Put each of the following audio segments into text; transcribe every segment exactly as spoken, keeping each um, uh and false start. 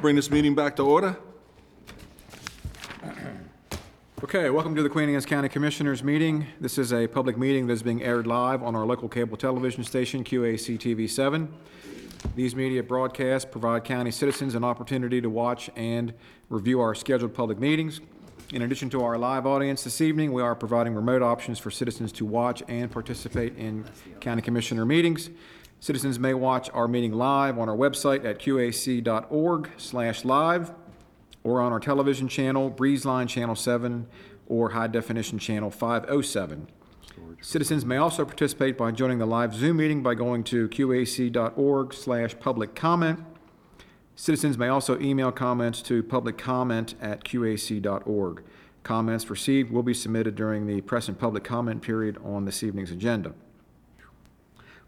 Bring this meeting back to order. Okay, welcome to the Queen Anne's County Commissioners meeting. This is a public meeting that is being aired live on our local cable television station, Q A C T V seven. These media broadcasts provide county citizens an opportunity to watch and review our scheduled public meetings. In addition to our live audience this evening, we are providing remote options for citizens to watch and participate in county commissioner meetings. Citizens may watch our meeting live on our website at Q A C dot org slash live or on our television channel, BreezeLine Channel seven or High Definition Channel five oh seven. Citizens may also participate by joining the live Zoom meeting by going to Q A C dot org slash public comment. Citizens may also email comments to public comment at Q A C dot org. Comments received will be submitted during the press and public comment period on this evening's agenda.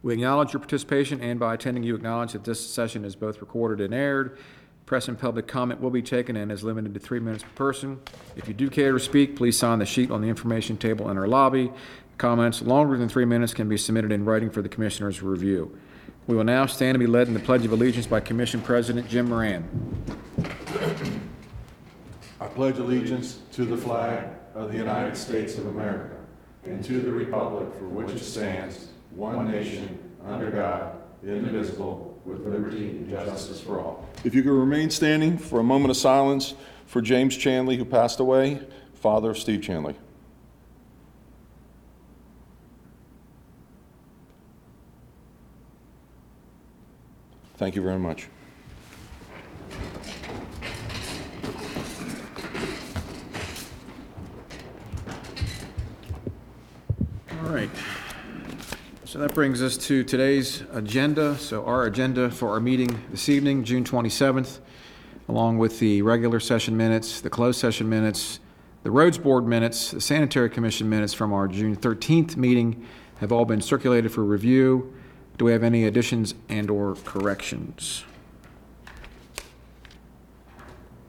We acknowledge your participation, and by attending, you acknowledge that this session is both recorded and aired. Press and public comment will be taken and is limited to three minutes per person. If you do care to speak, please sign the sheet on the information table in our lobby. Comments longer than three minutes can be submitted in writing for the Commissioner's review. We will now stand and be led in the Pledge of Allegiance by Commission President Jim Moran. I pledge allegiance to the flag of the United States of America and to the republic for which it stands, one nation, under God, indivisible, with liberty and justice for all. If you could remain standing for a moment of silence for James Chanley, who passed away, father of Steve Chanley. Thank you very much. All right. So that brings us to today's agenda. So our agenda for our meeting this evening, June twenty-seventh, along with the regular session minutes, the closed session minutes, the roads board minutes, the sanitary commission minutes from our June thirteenth meeting have all been circulated for review. Do we have any additions and or corrections?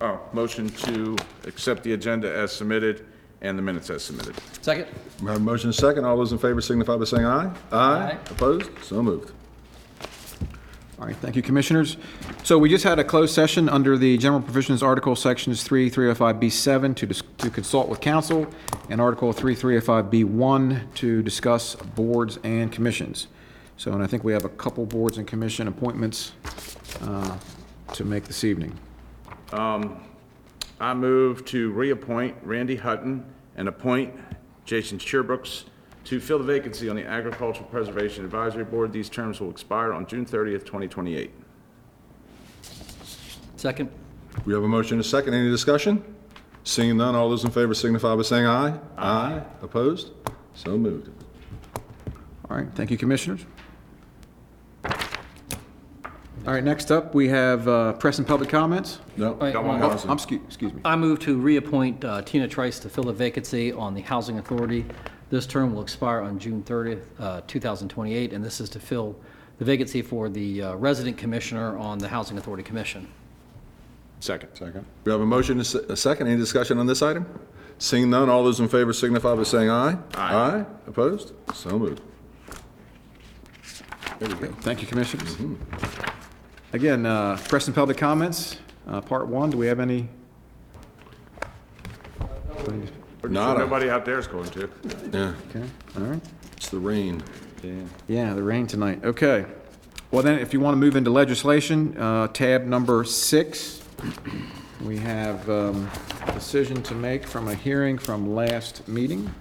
Oh, motion to accept the agenda as submitted and the minutes as submitted. Second. We have a motion and a second. All those in favor signify by saying aye. Aye. Aye. Opposed? So moved. All right, thank you, Commissioners. So we just had a closed session under the General Provisions Article Sections three three oh five B seven to, dis- to consult with Council and Article three three oh five B one to discuss boards and commissions. So, and I think we have a couple boards and commission appointments uh, to make this evening. Um, I move to reappoint Randy Hutton and appoint Jason Sherbrooks to fill the vacancy on the Agricultural Preservation Advisory Board. These terms will expire on June thirtieth, twenty twenty-eight. Second. We have a motion and a second. Any discussion? Seeing none, all those in favor signify by saying aye. Aye. Aye. Opposed? So moved. All right. Thank you, Commissioners. All right, next up, we have uh, press and public comments. No, right. oh, I'm, excuse, excuse me. I move to reappoint uh, Tina Trice to fill the vacancy on the Housing Authority. This term will expire on June thirtieth, uh, two thousand twenty-eight, and this is to fill the vacancy for the uh, resident commissioner on the Housing Authority Commission. Second. Second. We have a motion and a second. Any discussion on this item? Seeing none, all those in favor signify by saying aye. Aye. Aye. Opposed? So moved. There we go. Okay. Thank you, Commissioners. Mm-hmm. Again, uh, press and public comments, uh, part one. Do we have any? Not nobody out there is going to. Yeah. Okay. All right. It's the rain. Yeah. Yeah, the rain tonight. Okay. Well, then, if you want to move into legislation, uh, tab number six, we have um, a decision to make from a hearing from last meeting.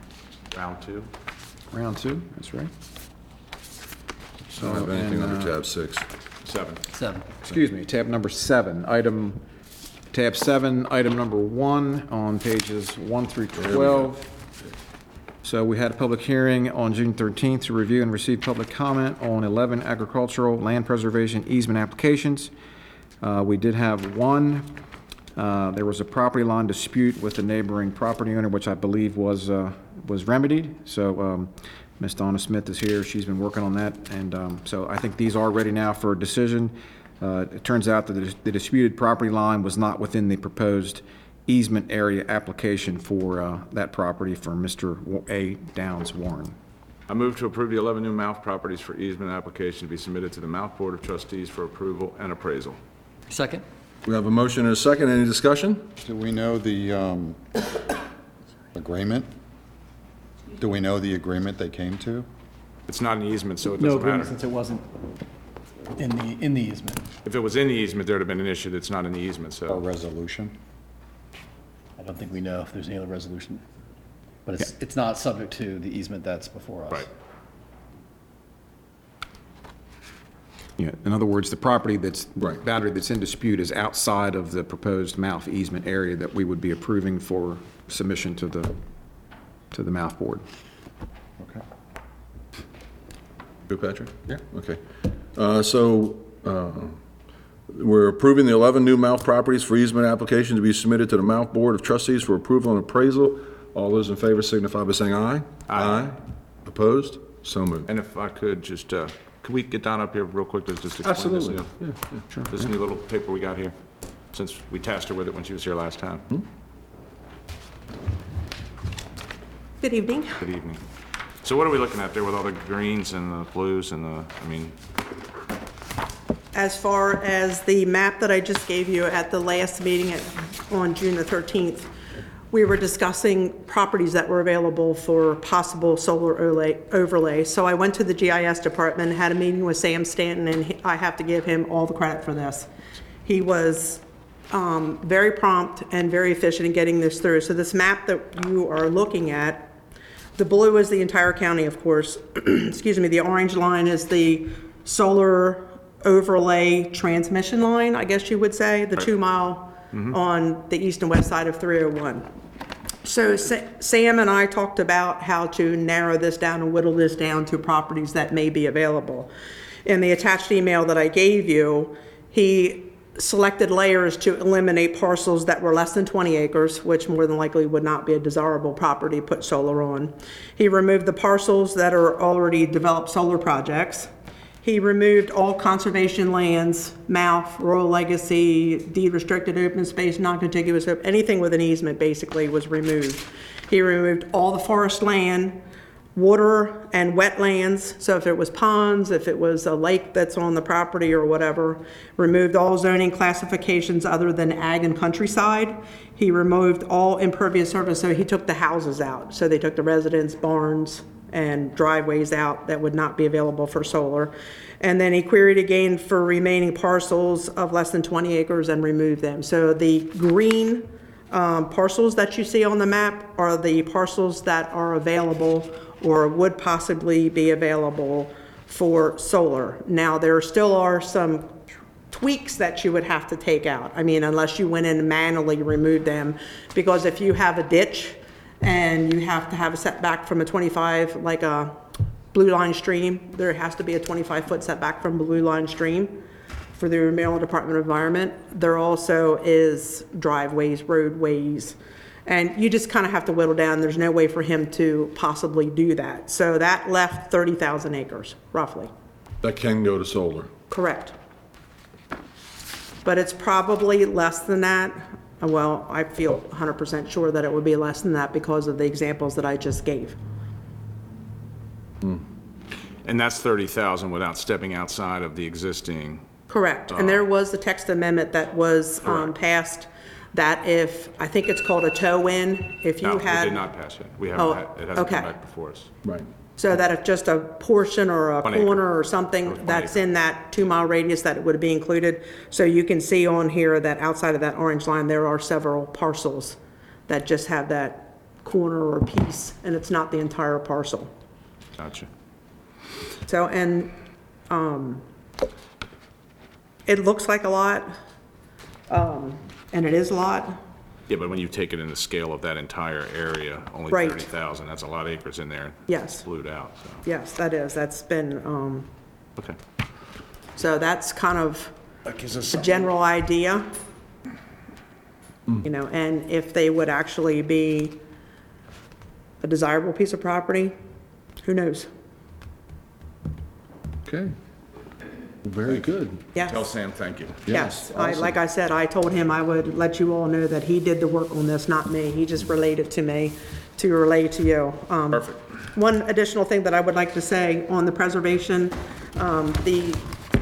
Round two. Round two. That's right. So, I don't have anything and, uh, under tab six. Seven. Seven. Excuse me, tab number seven, item, tab seven, item number one on pages one through twelve. So we had a public hearing on June thirteenth to review and receive public comment on eleven agricultural land preservation easement applications. Uh, we did have one. Uh, there was a property line dispute with the neighboring property owner, which I believe was uh, was remedied. So. Um, Miz Donna Smith is here. She's been working on that. And um, so I think these are ready now for a decision. Uh, it turns out that the, the disputed property line was not within the proposed easement area application for uh, that property for Mister A. Downs Warren. I move to approve the eleven new mouth properties for easement application to be submitted to the Mouth Board of Trustees for approval and appraisal. Second. We have a motion and a second. Any discussion? Do we know the um, agreement? Do we know the agreement they came to? It's not an easement, so it doesn't matter. No agreement, since it wasn't in the, in the easement. If it was in the easement, there'd have been an issue that's not in the easement, so. A resolution? I don't think we know if there's any other resolution, but it's, yeah. it's not subject to the easement that's before us. Right. Yeah, in other words, the property that's right. the boundary that's in dispute is outside of the proposed mouth easement area that we would be approving for submission to the to the mouth board. Okay. Boo Patrick? Yeah. Okay. Uh, so uh, we're approving the eleven new mouth properties for easement application to be submitted to the mouth board of trustees for approval and appraisal. All those in favor signify by saying aye. Aye. Aye. Opposed? So moved. And if I could just. Uh, Can we get down up here real quick? Just explain Absolutely. This new, yeah, yeah, sure. this yeah. new little paper we got here, since we tasked her with it when she was here last time. Hmm? Good evening. Good evening. So what are we looking at there with all the greens and the blues and the, I mean? As far as the map that I just gave you at the last meeting at, on June the thirteenth, we were discussing properties that were available for possible solar overlay. So I went to the G I S department, had a meeting with Sam Stanton, and he, I have to give him all the credit for this. He was um, very prompt and very efficient in getting this through. So this map that you are looking at, the blue is the entire county, of course. Excuse me, the orange line is the solar overlay transmission line, I guess you would say, the two mile mm-hmm. on the east and west side of three oh one. So Sam and I talked about how to narrow this down and whittle this down to properties that may be available. In the attached email that I gave you, he selected layers to eliminate parcels that were less than twenty acres, which more than likely would not be a desirable property to put solar on. He removed the parcels that are already developed solar projects. He removed all conservation lands, mouth, rural legacy, deed restricted open space, non-contiguous, anything with an easement basically was removed. He removed all the forest land, water and wetlands. So if it was ponds, if it was a lake that's on the property or whatever, removed all zoning classifications other than ag and countryside. He removed all impervious surface. So he took the houses out. So they took the residence, barns, and driveways out that would not be available for solar. And then he queried again for remaining parcels of less than twenty acres and removed them. So the green um, parcels that you see on the map are the parcels that are available or would possibly be available for solar. Now there still are some tweaks that you would have to take out. I mean, unless you went in and manually removed them, because if you have a ditch and you have to have a setback from a twenty-five, like a blue line stream, there has to be a twenty-five foot setback from blue line stream for the Maryland Department of Environment. There also is driveways, roadways, and you just kind of have to whittle down. There's no way for him to possibly do that. So that left thirty thousand acres, roughly. That can go to solar. Correct. But it's probably less than that. Well, I feel one hundred percent sure that it would be less than that because of the examples that I just gave. Hmm. And that's thirty thousand without stepping outside of the existing. Correct. Uh, and there was the text amendment that was um, passed that if, I think it's called a tow-in, if you no, had. No, it did not pass yet. We haven't oh, had, it hasn't okay. come back before us. Right. So that if just a portion or a corner or something that's in that two mile radius, that it would be included. So you can see on here that outside of that orange line, there are several parcels that just have that corner or piece, and it's not the entire parcel. Gotcha. So, and um, it looks like a lot, um, and it is a lot. Yeah, but when you take it in the scale of that entire area, only right. thirty thousand, that's a lot of acres in there. Yes. Blued out. So. Yes, that is. That's been. Um, okay. So that's kind of that gives us a general idea, mm. you know, and if they would actually be a desirable piece of property, who knows? Okay. Very good. Yes. Tell Sam thank you. Yes. yes. Awesome. I, like I said, I told him I would let you all know that he did the work on this, not me. He just related to me to relay to you. Um, Perfect. One additional thing that I would like to say on the preservation, um, the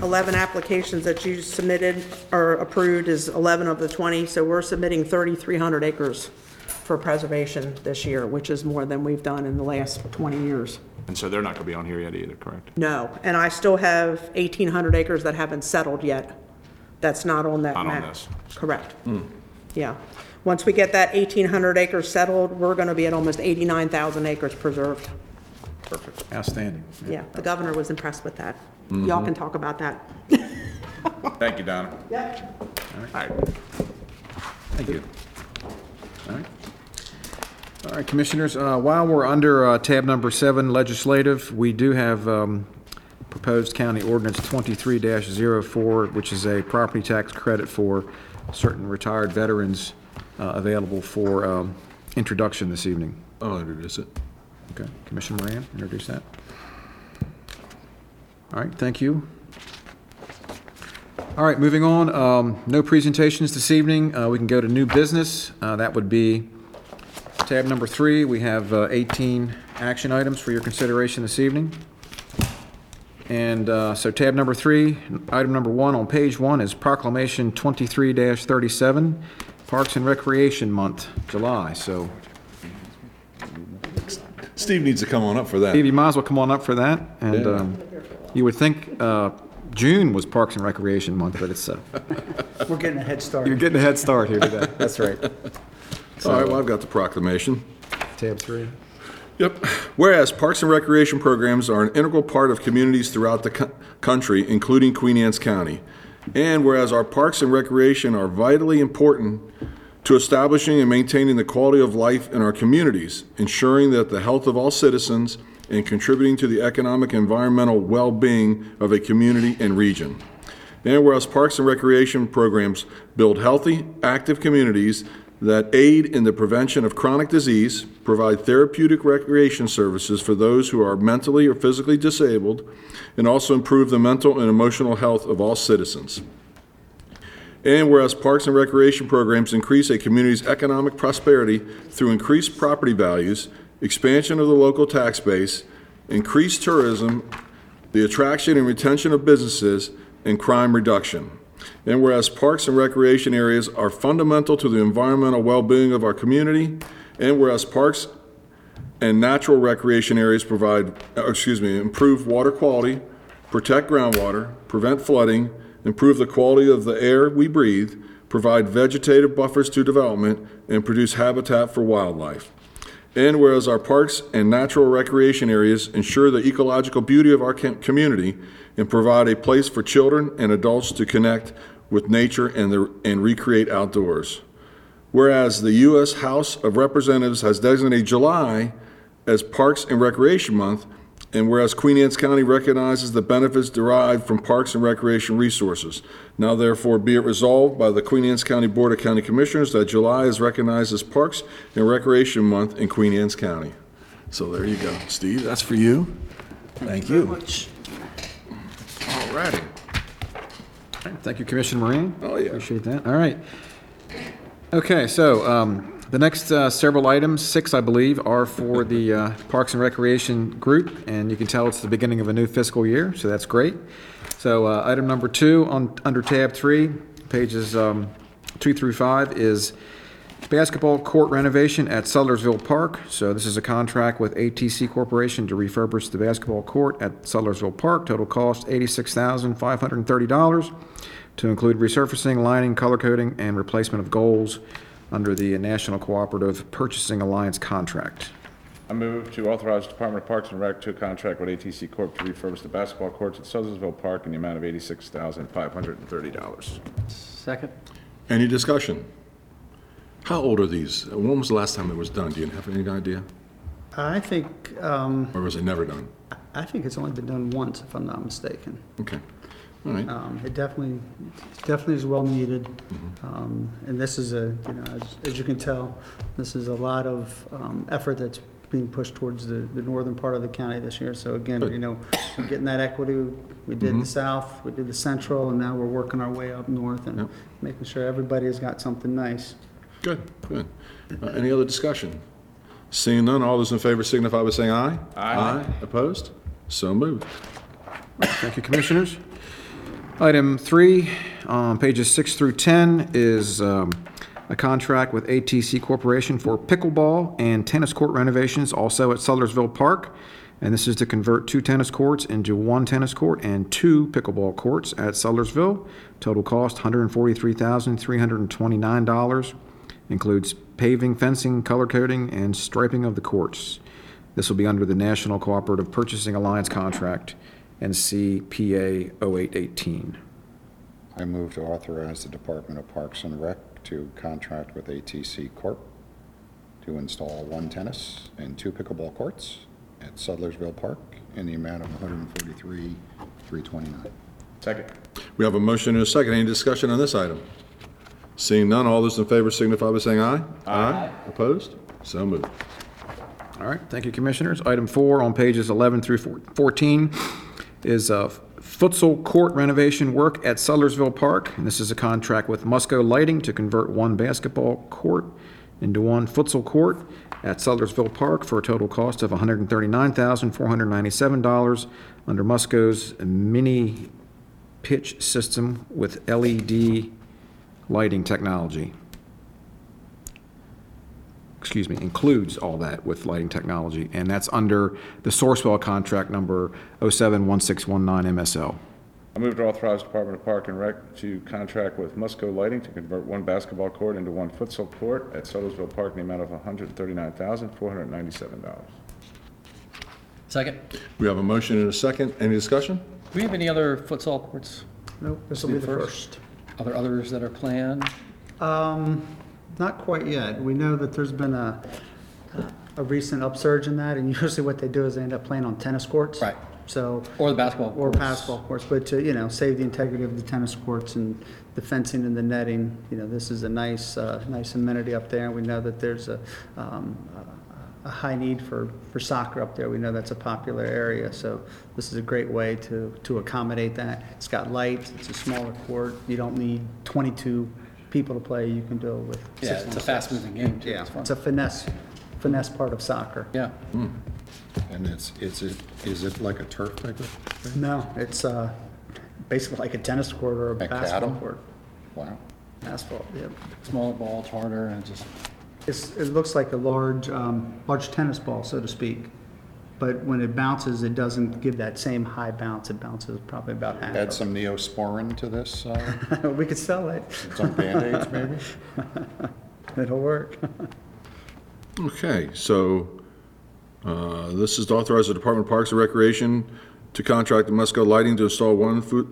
eleven applications that you submitted or approved is eleven of the twenty, so we're submitting thirty-three hundred acres for preservation this year, which is more than we've done in the last twenty years. And so they're not going to be on here yet either, correct? No, and I still have eighteen hundred acres that haven't settled yet. That's not on that not map. Not on this. Correct. Mm. Yeah. Once we get that eighteen hundred acres settled, we're going to be at almost eighty-nine thousand acres preserved. Perfect. Outstanding. Yeah, yeah, the governor was impressed with that. Mm-hmm. Y'all can talk about that. Thank you, Donna. Yep. All right. All right. Thank you. All right. All right, Commissioners, uh, while we're under uh, tab number seven, legislative, we do have um, proposed county ordinance twenty-three dash oh four, which is a property tax credit for certain retired veterans uh, available for um, introduction this evening. I'll introduce it. Okay, Commissioner Moran, introduce that. All right, thank you. All right, moving on. Um, no presentations this evening. Uh, we can go to new business. Uh, that would be tab number three. We have uh, eighteen action items for your consideration this evening. And uh, so tab number three, item number one on page one is Proclamation twenty-three dash thirty-seven, Parks and Recreation Month, July. So Steve needs to come on up for that. Steve, you might as well come on up for that. And yeah. um, you would think uh, June was Parks and Recreation Month, but it's... Uh, We're getting a head start. You're getting a head start here today. That's right. So, all right, well, I've got the proclamation. Tab three. Yep. Whereas parks and recreation programs are an integral part of communities throughout the co- country, including Queen Anne's County. And whereas our parks and recreation are vitally important to establishing and maintaining the quality of life in our communities, ensuring that the health of all citizens, and contributing to the economic and environmental well-being of a community and region. And whereas parks and recreation programs build healthy, active communities that aid in the prevention of chronic disease, provide therapeutic recreation services for those who are mentally or physically disabled, and also improve the mental and emotional health of all citizens. And whereas parks and recreation programs increase a community's economic prosperity through increased property values, expansion of the local tax base, increased tourism, the attraction and retention of businesses, and crime reduction. And whereas parks and recreation areas are fundamental to the environmental well-being of our community, and whereas parks and natural recreation areas provide, excuse me, improve water quality, protect groundwater, prevent flooding, improve the quality of the air we breathe, provide vegetative buffers to development, and produce habitat for wildlife. And whereas our parks and natural recreation areas ensure the ecological beauty of our community and provide a place for children and adults to connect with nature and, the, and recreate outdoors. Whereas the U S House of Representatives has designated July as Parks and Recreation Month, and whereas Queen Anne's County recognizes the benefits derived from parks and recreation resources, now therefore be it resolved by the Queen Anne's County Board of County Commissioners that July is recognized as Parks and Recreation Month in Queen Anne's County. So there you go, Steve. That's for you. Thank you. All righty. Thank you, Commissioner Moran. Oh yeah. Appreciate that. All right. Okay, so. Um, The next uh, several items, six I believe, are for the uh, Parks and Recreation group, and you can tell it's the beginning of a new fiscal year, so that's great. So uh, item number two on under tab three, pages um, two through five, is basketball court renovation at Sudlersville Park. So this is a contract with A T C Corporation to refurbish the basketball court at Sudlersville Park. Total cost eighty-six thousand five hundred thirty dollars to include resurfacing, lining, color coding, and replacement of goals under the National Cooperative Purchasing Alliance contract. I move to authorize the Department of Parks and Rec to contract with A T C Corp to refurbish the basketball courts at Sudlersville Park in the amount of eighty-six thousand five hundred thirty dollars. Second. Any discussion? How old are these? When was the last time it was done? Do you have any idea? I think... Um, or was it never done? I think it's only been done once, if I'm not mistaken. Okay. All right. Um, it definitely, it definitely is well needed, mm-hmm. um, and this is a, you know, as, as you can tell, this is a lot of um, effort that's being pushed towards the, the northern part of the county this year. So again, you know, getting that equity, we did mm-hmm. the south, we did the central, and now we're working our way up north and yep. making sure everybody has got something nice. Good, good. Uh, any other discussion? Seeing none, all those in favor signify by saying aye. Aye. Aye. Opposed? So moved. Thank you, Commissioners. Item three, um, pages six through ten, is um, a contract with A T C Corporation for pickleball and tennis court renovations, also at Sudlersville Park. And this is to convert two tennis courts into one tennis court and two pickleball courts at Sellersville. Total cost one hundred forty-three thousand three hundred twenty-nine dollars. Includes paving, fencing, color coding, and striping of the courts. This will be under the National Cooperative Purchasing Alliance contract, N C P A oh eight eighteen. I move to authorize the Department of Parks and Rec to contract with A T C Corp to install one tennis and two pickleball courts at Sudlersville Park in the amount of one hundred forty-three thousand three hundred twenty-nine dollars. Second. We have a motion and a second. Any discussion on this item? Seeing none, all those in favor signify by saying aye. Aye. Aye. Opposed? So moved. All right. Thank you, Commissioners. Item four on pages eleven through fourteen is uh, futsal court renovation work at Sudlersville Park. And this is a contract with Musco Lighting to convert one basketball court into one futsal court at Sudlersville Park for a total cost of one hundred thirty-nine thousand four hundred ninety-seven dollars under Musco's mini pitch system with L E D lighting technology. Excuse me, includes all that with lighting technology, and that's under the Sourcewell contract number oh seven one six one nine M S L. I move to authorize Department of Park and Rec to contract with Musco Lighting to convert one basketball court into one futsal court at Sudlersville Park in the amount of one hundred thirty-nine thousand four hundred ninety-seven dollars. Second. We have a motion and a second. Any discussion? Do we have any other futsal courts? No, nope, this will be the first. first. Are there others that are planned? Um, not quite yet. We know that there's been a a recent upsurge in that, and usually what they do is they end up playing on tennis courts. Right. So, or the basketball or courts. basketball courts, but to, you know, save the integrity of the tennis courts and the fencing and the netting, you know, this is a nice, uh, nice amenity up there. And we know that there's a, um, a high need for, for soccer up there. We know that's a popular area, so this is a great way to to accommodate that. It's got lights. It's a smaller court. You don't need twenty-two people to play. You can do it with. Yeah, it's a fast-moving game too. Yeah, it's, it's a finesse, finesse part of soccer. Yeah. Mm. And it's, it's, it, is it like a turf type of thing? No, it's uh, basically like a tennis court or a, a basketball cattle? court. Wow. Asphalt, yeah. Smaller ball, harder, and just... It's, it looks like a large, um, large tennis ball, so to speak. But when it bounces, it doesn't give that same high bounce. It bounces probably about half. Add some Neosporin to this? Uh, we could sell it. Some Band-Aids, maybe? It'll work. Okay, so... Uh, this is to authorize the Department of Parks and Recreation to contract the Musco Lighting to install one foot,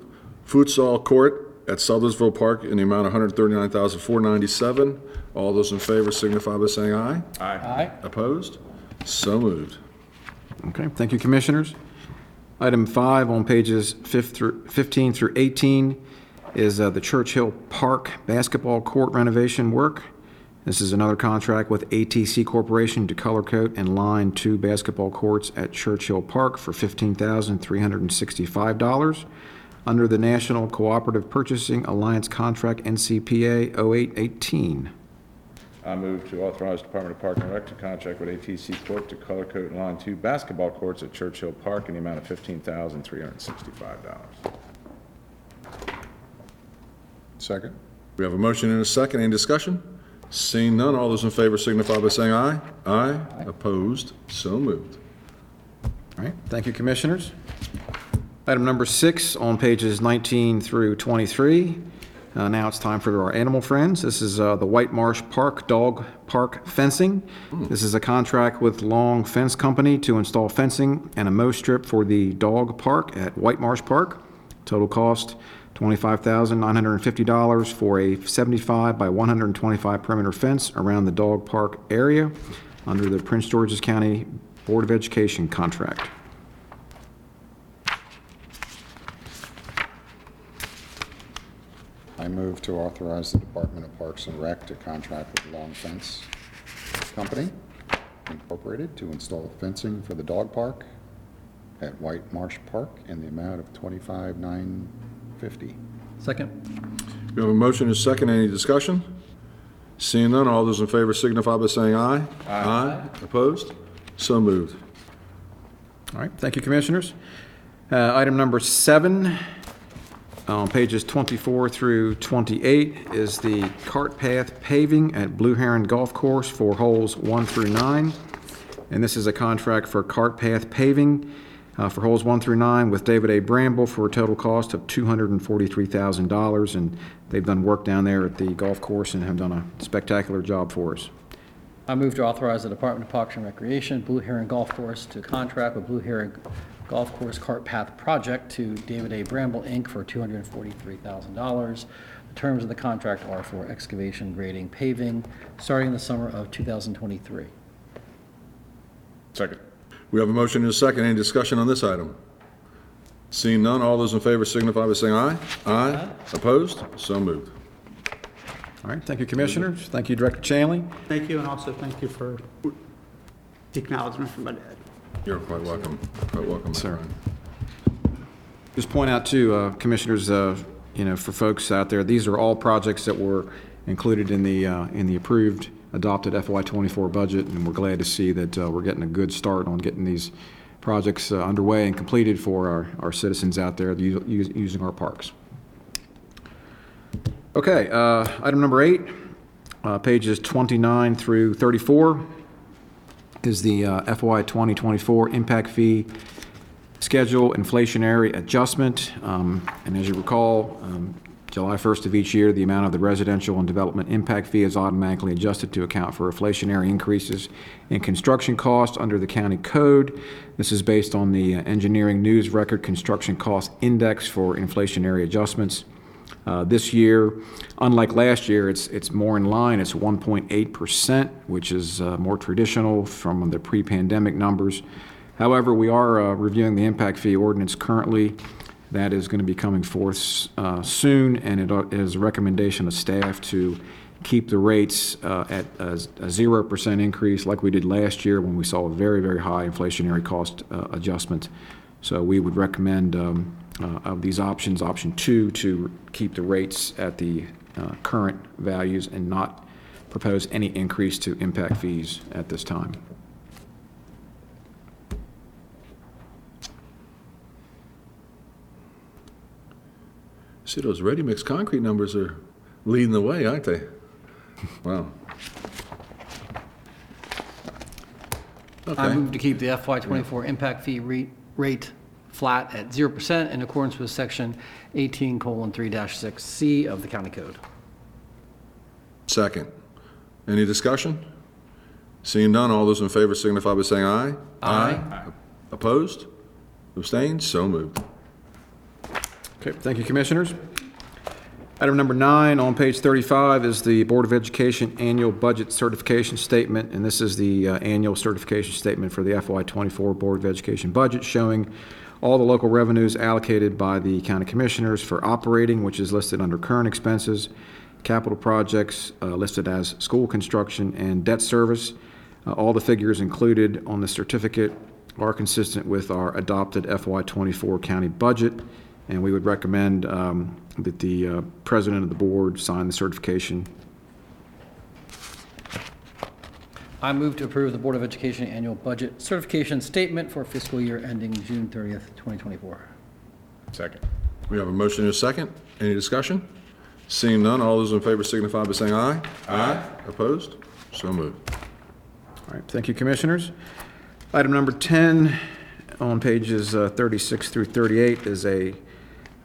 futsal court at Sudlersville Park in the amount of one hundred thirty-nine thousand four hundred ninety-seven dollars. All those in favor signify by saying aye. Aye. Aye. Opposed? So moved. Okay. Thank you, Commissioners. Item five on pages fifteen through eighteen is uh, the Churchill Park basketball court renovation work. This is another contract with A T C Corporation to color coat and line two basketball courts at Churchill Park for fifteen thousand three hundred sixty-five dollars under the National Cooperative Purchasing Alliance contract N C P A oh eight eighteen. I move to authorize Department of Park and Rec to contract with A T C Corp to color code and line two basketball courts at Churchill Park in the amount of fifteen thousand three hundred sixty-five dollars. Second. We have a motion and a second. Any discussion? Seeing none, all those in favor signify by saying aye. Aye. Aye. Opposed? So moved. All right. Thank you, Commissioners. Item number six on pages nineteen through twenty-three. Uh, now it's time for our animal friends. This is uh, the White Marsh Park Dog Park Fencing. Mm. This is a contract with Long Fence Company to install fencing and a mow strip for the dog park at White Marsh Park. Total cost twenty-five thousand nine hundred fifty dollars for a seventy-five by one hundred twenty-five perimeter fence around the dog park area under the Prince George's County Board of Education contract. I move to authorize the Department of Parks and Rec to contract with Long Fence Company, Incorporated, to install fencing for the dog park at White Marsh Park in the amount of twenty-five thousand nine hundred fifty dollars. fifty. Second. We have a motion and a second. Any discussion? Seeing none, all those in favor signify by saying aye. Aye. Aye. Opposed? So moved. All right. Thank you, Commissioners. Uh, item number seven On pages twenty-four through twenty-eight is the cart path paving at Blue Heron Golf Course for holes one through nine. And this is a contract for cart path paving uh, for holes one through nine with David A. Bramble for a total cost of two hundred forty-three thousand dollars. And they've done work down there at the golf course and have done a spectacular job for us. I move to authorize the Department of Parks and Recreation, Blue Heron Golf Course, to contract with Blue Heron Golf Course Cart Path Project to David A. Bramble, Incorporated for two hundred forty-three thousand dollars. The terms of the contract are for excavation, grading, paving, starting in the summer of two thousand twenty-three. Second. We have a motion and a second. Any discussion on this item? Seeing none, all those in favor signify by saying aye. Aye. Aye. Opposed? So moved. All right. Thank you, Commissioners. Thank you, Director Chanley. Thank you, and also thank you for the acknowledgement from my dad. You're quite welcome. Quite welcome, sir. Just point out too, uh, Commissioners, uh, you know, for folks out there, these are all projects that were included in the uh, in the approved, adopted F Y twenty-four budget, and we're glad to see that uh, we're getting a good start on getting these projects uh, underway and completed for our, our citizens out there u- using our parks. Okay, uh, item number eight, uh, pages twenty-nine through thirty-four. Is the uh, F Y twenty twenty-four impact fee schedule inflationary adjustment. Um, and as you recall, um, July first of each year, the amount of the residential and development impact fee is automatically adjusted to account for inflationary increases in construction costs under the county code. This is based on the Engineering News Record Construction Cost Index for inflationary adjustments. Uh, this year, unlike last year, it's it's more in line. It's one point eight percent, which is uh, more traditional from the pre-pandemic numbers. However, we are uh, reviewing the impact fee ordinance currently. That is going to be coming forth uh, soon, and it is a recommendation of staff to keep the rates uh, at a zero percent increase, like we did last year when we saw a very, very high inflationary cost uh, adjustment. So we would recommend. Um, Uh, of these options, option two, to keep the rates at the uh, current values and not propose any increase to impact fees at this time. See, those ready-mix concrete numbers are leading the way, aren't they? Wow. Okay. I move to keep the F Y twenty-four yeah. impact fee re- rate flat at zero percent in accordance with section eighteen colon three dash six C of the county code. Second. Any discussion? Seeing none, all those in favor signify by saying aye. Aye. Aye. Aye. Opposed? Abstained? So moved. Okay, thank you, Commissioners. Item number nine on page thirty-five is the Board of Education annual budget certification statement, and this is the uh, annual certification statement for the F Y twenty-four Board of Education budget showing all the local revenues allocated by the county commissioners for operating, which is listed under current expenses, capital projects uh, listed as school construction, and debt service. Uh, all the figures included on the certificate are consistent with our adopted F Y twenty-four county budget, and we would recommend um, that the uh, president of the board sign the certification. I move to approve the Board of Education annual budget certification statement for fiscal year ending June thirtieth, twenty twenty-four. Second. We have a motion and a second. Any discussion? Seeing none, all those in favor signify by saying aye. Aye. Aye. Opposed? So moved. All right. Thank you, Commissioners. Item number ten on pages uh, thirty-six through thirty-eight is a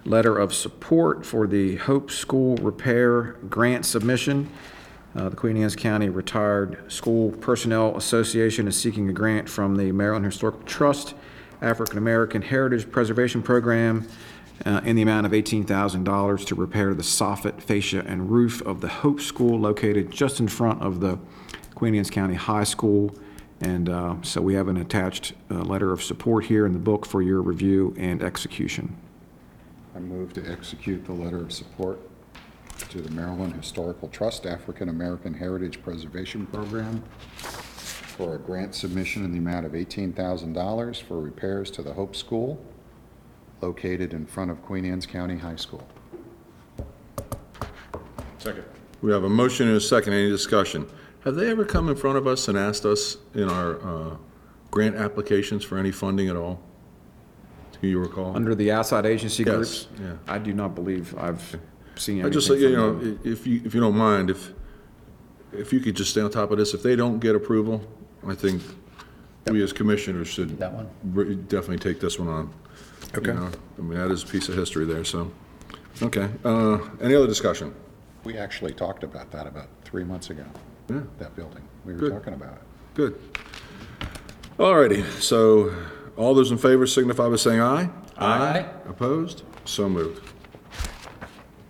letter of support for the Hope School Repair Grant submission. Uh, the Queen Anne's County Retired School Personnel Association is seeking a grant from the Maryland Historical Trust African American Heritage Preservation Program uh, in the amount of eighteen thousand dollars to repair the soffit, fascia, and roof of the Hope School located just in front of the Queen Anne's County High School. And uh, so we have an attached uh, letter of support here in the book for your review and execution. I move to execute the letter of support to the Maryland Historical Trust African American Heritage Preservation Program for a grant submission in the amount of eighteen thousand dollars for repairs to the Hope School located in front of Queen Anne's County High School. Second. We have a motion and a second. Any discussion? Have they ever come in front of us and asked us in our uh, grant applications for any funding at all? you recall? Under the outside agency yes. groups? Yeah. I do not believe I've seen anything. I just say, you know, them. if you if you don't mind, if if you could just stay on top of this, if they don't get approval, I think we as commissioners should that one. definitely take this one on. Okay. You know, I mean, that is a piece of history there, so. Okay. Uh, any other discussion? We actually talked about that about three months ago. Yeah. That building. We were Good. talking about it. Good. All righty. So all those in favor signify by saying aye. Aye. Aye. Opposed? So moved.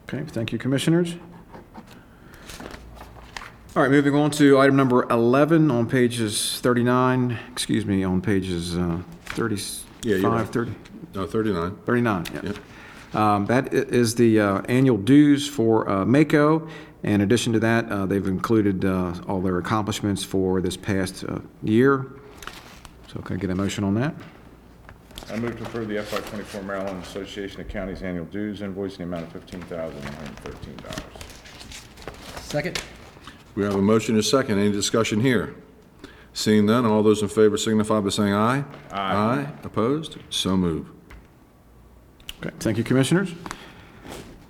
Okay. Thank you, commissioners. All right, moving on to item number eleven on pages thirty-nine, excuse me, on pages uh, thirty-five, yeah, you're right. thirty. No, thirty-nine. thirty-nine, yeah. yeah. Um, that is the uh, annual dues for uh, Mako. In addition to that, uh, they've included uh, all their accomplishments for this past uh, year. So can I get a motion on that? I move to approve the F Y twenty-four Maryland Association of Counties annual dues invoice in the amount of fifteen thousand one hundred thirteen dollars. Second. We have a motion and a second. Any discussion here? Seeing none, all those in favor signify by saying aye. Aye. Aye. Opposed? So moved. Okay. Thank you, commissioners.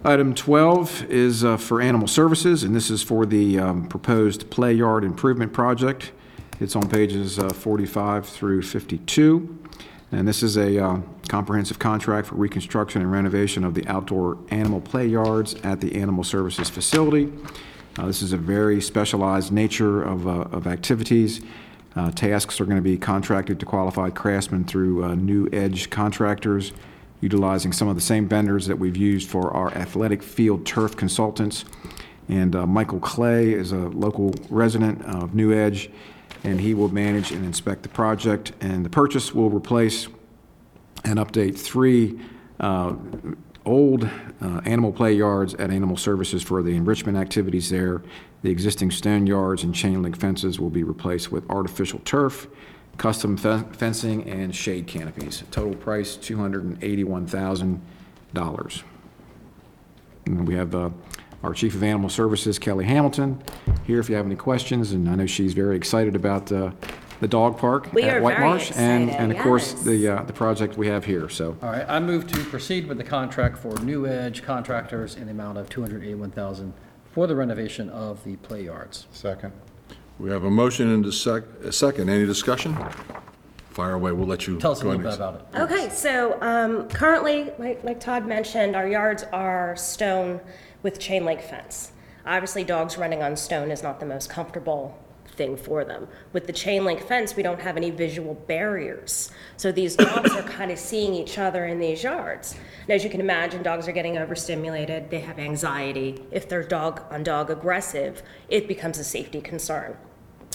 Item twelve is uh, for animal services, and this is for the um, proposed play yard improvement project. It's on pages uh, forty-five through fifty-two. And this is a uh, comprehensive contract for reconstruction and renovation of the outdoor animal play yards at the animal services facility. Uh, this is a very specialized nature of, uh, of activities. Uh, tasks are going to be contracted to qualified craftsmen through uh, New Edge contractors, utilizing some of the same vendors that we've used for our athletic field turf consultants. And uh, Michael Clay is a local resident of New Edge, and he will manage and inspect the project. And the purchase will replace and update three uh, old uh, animal play yards at animal services for the enrichment activities there. The existing stone yards and chain link fences will be replaced with artificial turf, custom fe fencing, and shade canopies. Total price two hundred eighty-one thousand dollars. And we have uh, our Chief of Animal Services, Kelly Hamilton, here if you have any questions, and I know she's very excited about uh, the dog park we at White Marsh, excited, and, and of yes. course the uh, the project we have here. So, all right, I move to proceed with the contract for New Edge contractors in the amount of two hundred eighty-one thousand dollars for the renovation of the play yards. Second. We have a motion and a, sec a second. Any discussion? Fire away. We'll let you tell us a little bit about it. Okay, so um, currently, like, like Todd mentioned, our yards are stone with chain link fence. Obviously, dogs running on stone is not the most comfortable thing for them. With the chain link fence, we don't have any visual barriers. So these dogs are kind of seeing each other in these yards. And as you can imagine, dogs are getting overstimulated. They have anxiety. If they're dog on dog aggressive, it becomes a safety concern.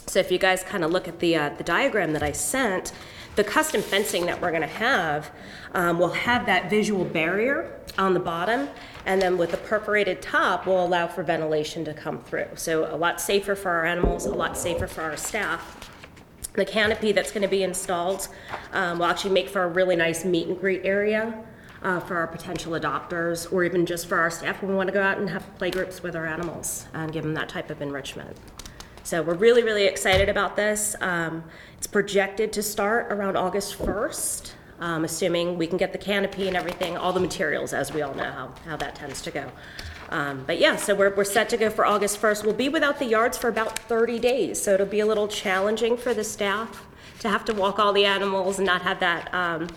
So if you guys kind of look at the, uh, the diagram that I sent, the custom fencing that we're gonna have um, will have that visual barrier on the bottom, and then with the perforated top will allow for ventilation to come through. So a lot safer for our animals, a lot safer for our staff. The canopy that's gonna be installed um, will actually make for a really nice meet and greet area uh, for our potential adopters, or even just for our staff when we wanna go out and have play groups with our animals and give them that type of enrichment. So we're really, really excited about this. Um, it's projected to start around August first, um, assuming we can get the canopy and everything, all the materials, as we all know how, how that tends to go. Um, but yeah, so we're, we're set to go for August first. We'll be without the yards for about thirty days, so it'll be a little challenging for the staff to have to walk all the animals and not have that, um,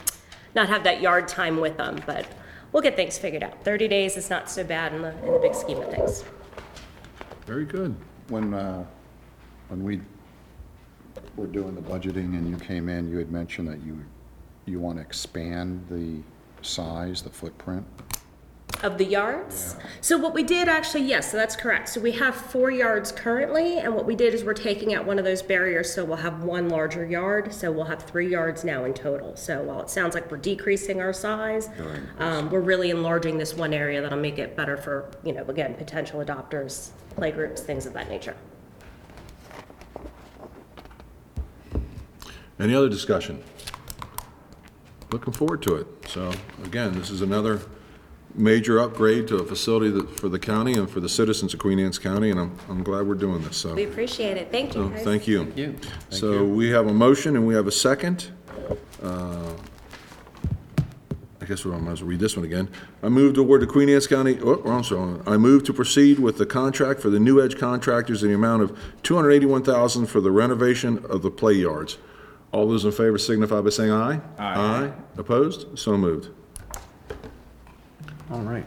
not have that yard time with them. But we'll get things figured out. thirty days is not so bad in the, in the big scheme of things. Very good. When. Uh When we were doing the budgeting and you came in, you had mentioned that you you want to expand the size, the footprint of the yards. Yeah. So what we did actually, yes, so that's correct. So we have four yards currently, and what we did is we're taking out one of those barriers, so we'll have one larger yard. So we'll have three yards now in total. So while it sounds like we're decreasing our size, um, we're really enlarging this one area that'll make it better for, you know, again, potential adopters, play groups, things of that nature. Any other discussion? Looking forward to it. So again, this is another major upgrade to a facility that, for the county and for the citizens of Queen Anne's County, and I'm, I'm glad we're doing this. So we appreciate it. Thank you. So, thank you. Thank you. So thank you. We have a motion and we have a second. Uh, guess we might as well read this one again. I move to award to Queen Anne's County, oh, I'm sorry. I move to proceed with the contract for the New Edge Contractors in the amount of two hundred eighty-one thousand dollars for the renovation of the play yards. All those in favor signify by saying aye. Aye. Aye. Opposed? So moved. All right.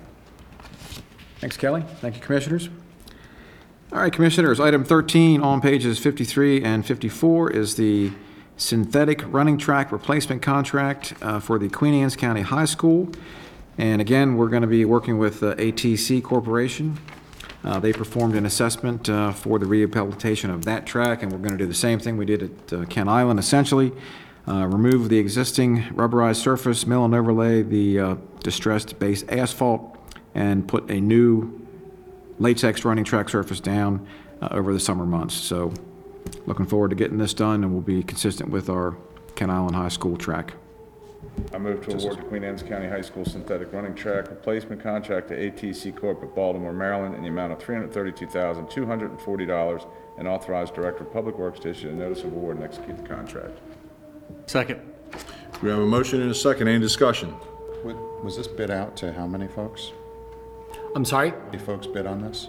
Thanks, Kelly. Thank you, Commissioners. All right, Commissioners, item thirteen on pages fifty-three and fifty-four is the synthetic running track replacement contract uh, for the Queen Anne's County High School. And again, we're going to be working with uh, A T C Corporation. Uh, they performed an assessment uh, for the rehabilitation of that track, and we're going to do the same thing we did at uh, Kent Island, essentially. Uh, remove the existing rubberized surface, mill and overlay the uh, distressed base asphalt, and put a new latex running track surface down uh, over the summer months. So looking forward to getting this done, and we'll be consistent with our Kent Island High School track. I move to award to Queen Anne's County High School synthetic running track replacement contract to A T C Corp of Baltimore, Maryland in the amount of three hundred thirty-two thousand two hundred forty dollars and authorize Director of Public Works to issue a notice of award and execute the contract. Second. We have a motion and a second. Any discussion? Was this bid out to how many folks? I'm sorry? How many folks bid on this?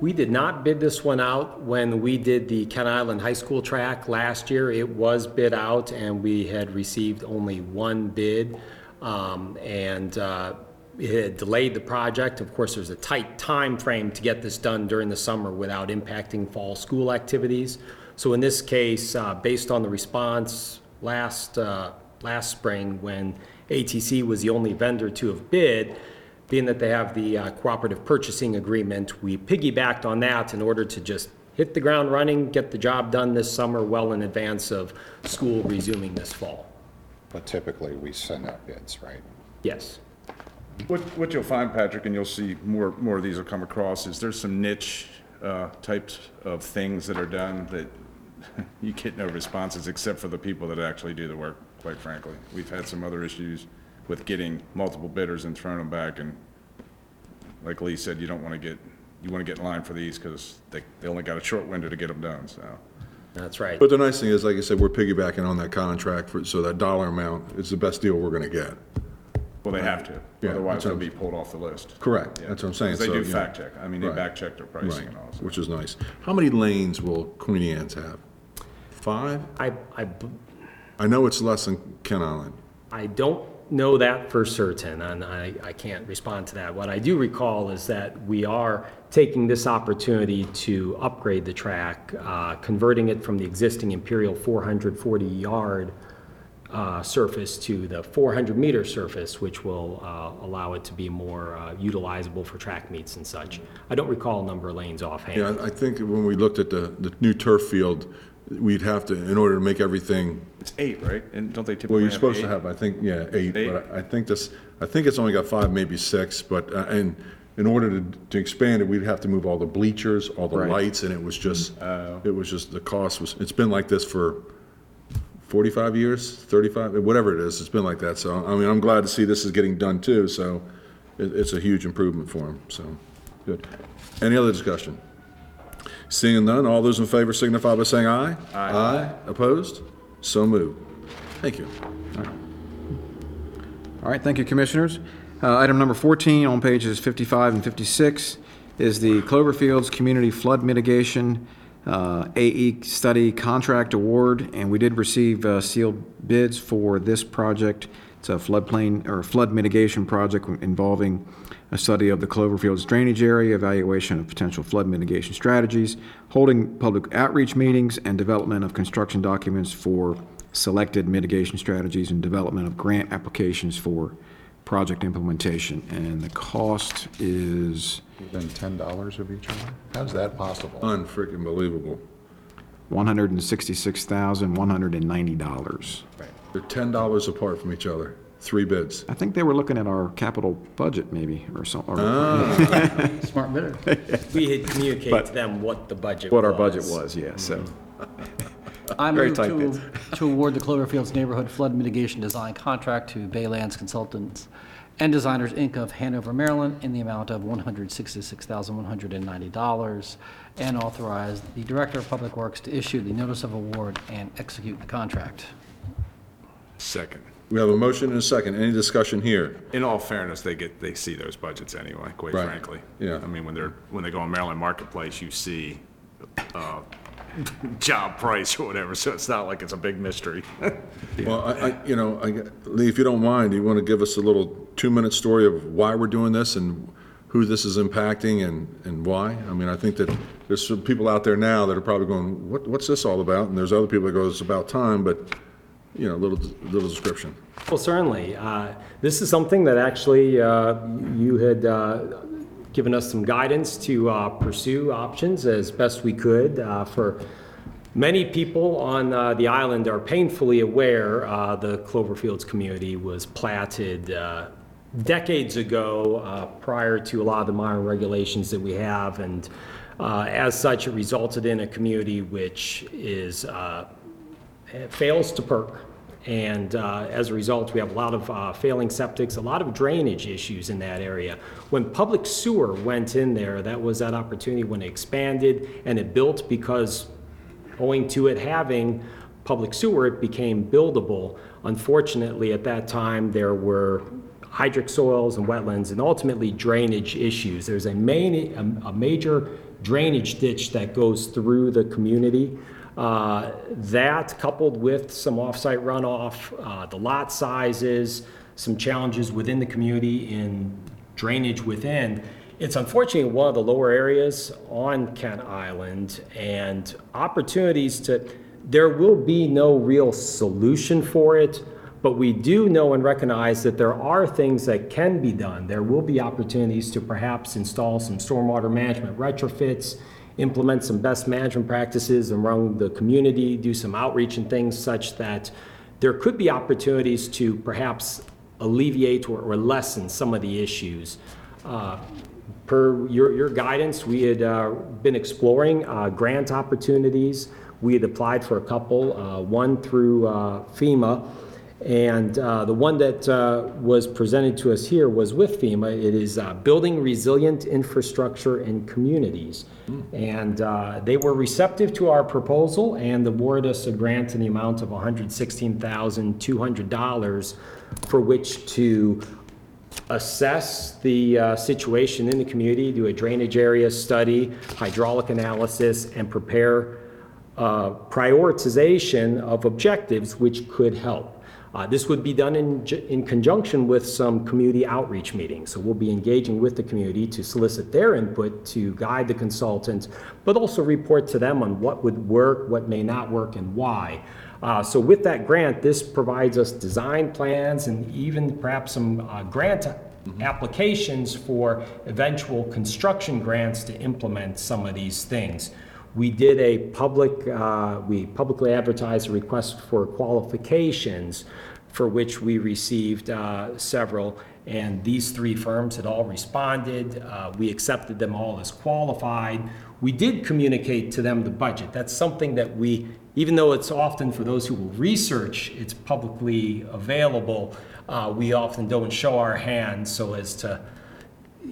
We did not bid this one out. When we did the Kent Island High School track last year, it was bid out and we had received only one bid. Um, and uh, it had delayed the project. Of course, there's a tight time frame to get this done during the summer without impacting fall school activities. So in this case, uh, based on the response last, uh, last spring when A T C was the only vendor to have bid, being that they have the uh, cooperative purchasing agreement, we piggybacked on that in order to just hit the ground running, get the job done this summer well in advance of school resuming this fall. But typically we send out bids, right? Yes. What, what you'll find, Patrick, and you'll see more, more of these will come across, is there's some niche uh, types of things that are done that you get no responses except for the people that actually do the work, quite frankly. We've had some other issues with getting multiple bidders and throwing them back, and like Lee said, you don't want to get you want to get in line for these because they, they only got a short window to get them done. So that's right. But the nice thing is, like I said, we're piggybacking on that contract, for, so that dollar amount is the best deal we're going to get. Well, they right. have to, yeah, otherwise they'll be pulled off the list. Correct. Yeah. That's what I'm saying. They so, do fact know. check. I mean, they right. back check their pricing right. and all, so. Which is nice. How many lanes will Queen Anne's have? Five. I I. I know it's less than Kent Island. I don't know that for certain, and I, I can't respond to that. What I do recall is that we are taking this opportunity to upgrade the track, uh, converting it from the existing Imperial four hundred forty yard uh, surface to the four hundred meter surface, which will uh, allow it to be more uh, utilizable for track meets and such. I don't recall a number of lanes offhand. Yeah, I think when we looked at the, the new turf field, we'd have to, in order to make everything. It's eight, right? And don't they typically? Well, you're have supposed eight? to have, I think, yeah, eight. eight. But I, I think this, I think it's only got five, maybe six. But uh, and in order to, to expand it, we'd have to move all the bleachers, all the right. lights, and it was just, uh, it was just the cost was. It's been like this for forty-five years, thirty-five, whatever it is. It's been like that. So I mean, I'm glad to see this is getting done too. So it, it's a huge improvement for them. So good. Any other discussion? Seeing none, all those in favor signify by saying aye. Aye. Aye. Opposed? So moved. Thank you. All right. All right, thank you, Commissioners. Uh, item number fourteen on pages fifty-five and fifty-six is the Cloverfields Community Flood Mitigation uh, A E Study Contract Award, and we did receive uh, sealed bids for this project. It's a floodplain or flood mitigation project involving a study of the Cloverfields drainage area, evaluation of potential flood mitigation strategies, holding public outreach meetings, and development of construction documents for selected mitigation strategies and development of grant applications for project implementation. And the cost is within ten dollars of each one. How's that possible? Unfreaking believable. one hundred sixty-six thousand one hundred ninety dollars. Right. They're ten dollars apart from each other. Three bids. I think they were looking at our capital budget, maybe, or something. Ah. Smart bidder. We had communicated but to them what the budget what was. What our budget was, yeah. So. I move to, to award the Cloverfields Neighborhood Flood Mitigation Design Contract to Baylands Consultants and Designers, Incorporated of Hanover, Maryland in the amount of one hundred sixty-six thousand one hundred ninety dollars and authorize the Director of Public Works to issue the notice of award and execute the contract. Second. We have a motion and a second. Any discussion here? In all fairness, they get, they see those budgets anyway, quite right. frankly. Yeah. I mean, when they're, when they go on Maryland Marketplace, you see uh, job price or whatever, so it's not like it's a big mystery. Yeah. Well, I, I, you know, I, Lee, if you don't mind, do you want to give us a little two-minute story of why we're doing this and who this is impacting and, and why? I mean, I think that there's some people out there now that are probably going, what, what's this all about? And there's other people that go, it's about time, but... you know, little little description. Well, certainly. Uh, this is something that actually uh, you had uh, given us some guidance to uh, pursue options as best we could. Uh, for many people on uh, the island are painfully aware uh, the Cloverfields community was platted uh, decades ago uh, prior to a lot of the modern regulations that we have. And uh, as such, it resulted in a community which is uh, It fails to perk, and uh, as a result we have a lot of uh, failing septics, a lot of drainage issues in that area. When public sewer went in there, that was that opportunity when it expanded, and it built because owing to it having public sewer, it became buildable. Unfortunately, at that time there were hydric soils and wetlands and ultimately drainage issues. There's a, main, a, a major drainage ditch that goes through the community. Uh, that coupled with some off-site runoff, uh, the lot sizes, some challenges within the community in drainage within, it's unfortunately one of the lower areas on Kent Island, and opportunities to, there will be no real solution for it, but we do know and recognize that there are things that can be done. There will be opportunities to perhaps install some stormwater management retrofits, implement some best management practices among the community, do some outreach and things such that there could be opportunities to perhaps alleviate or, or lessen some of the issues. Uh, per your, your guidance, we had uh, been exploring uh, grant opportunities. We had applied for a couple, uh, one through uh, FEMA, and uh, the one that uh, was presented to us here was with FEMA. It is uh, Building Resilient Infrastructure in Communities. Mm. And uh, they were receptive to our proposal and awarded us a grant in the amount of one hundred sixteen thousand two hundred dollars for which to assess the uh, situation in the community, do a drainage area study, hydraulic analysis, and prepare uh, prioritization of objectives which could help. Uh, this would be done in, in conjunction with some community outreach meetings. So we'll be engaging with the community to solicit their input, to guide the consultant, but also report to them on what would work, what may not work, and why. Uh, so with that grant, this provides us design plans and even perhaps some uh, grant mm-hmm. applications for eventual construction grants to implement some of these things. We did a public, uh, we publicly advertised a request for qualifications for which we received uh, several, and these three firms had all responded. Uh, we accepted them all as qualified. We did communicate to them the budget. That's something that we, even though it's often for those who will research, it's publicly available, uh, we often don't show our hand so as to,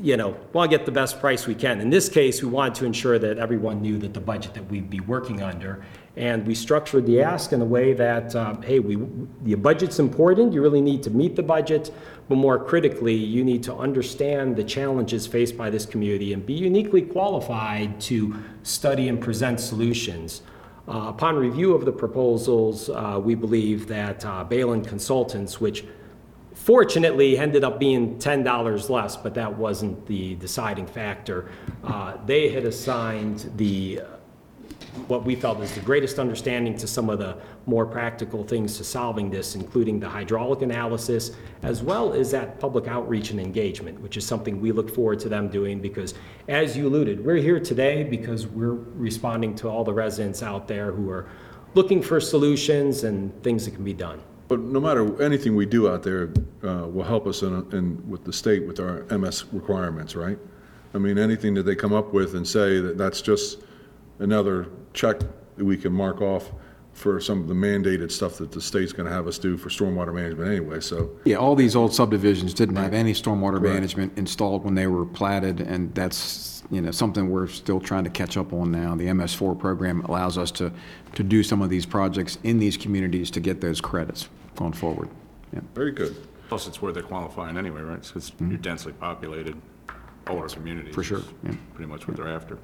you know, want to get the best price we can. In this case, we wanted to ensure that everyone knew that the budget that we'd be working under, and we structured the ask in a way that, um, hey, we, the budget's important, you really need to meet the budget, but more critically, you need to understand the challenges faced by this community and be uniquely qualified to study and present solutions. Uh, upon review of the proposals, uh, we believe that uh, Baylands Consultants, which fortunately ended up being ten dollars less, but that wasn't the deciding factor. Uh, they had assigned the, what we felt was the greatest understanding to some of the more practical things to solving this, including the hydraulic analysis, as well as that public outreach and engagement, which is something we look forward to them doing because, as you alluded, we're here today because we're responding to all the residents out there who are looking for solutions and things that can be done. But no matter anything we do out there uh, will help us in, in with the state with our M S requirements, right? I mean, anything that they come up with and say that that's just another check that we can mark off for some of the mandated stuff that the state's going to have us do for stormwater management anyway, so. Yeah, all these old subdivisions didn't have any stormwater right. management installed when they were platted, and that's, you know, something we're still trying to catch up on now. The M S four program allows us to, to do some of these projects in these communities to get those credits going forward. Yeah. Very good. Plus, it's where they're qualifying anyway, right? So it's mm-hmm. your densely populated older communities. For sure. Yeah. Pretty much what yeah. they're after.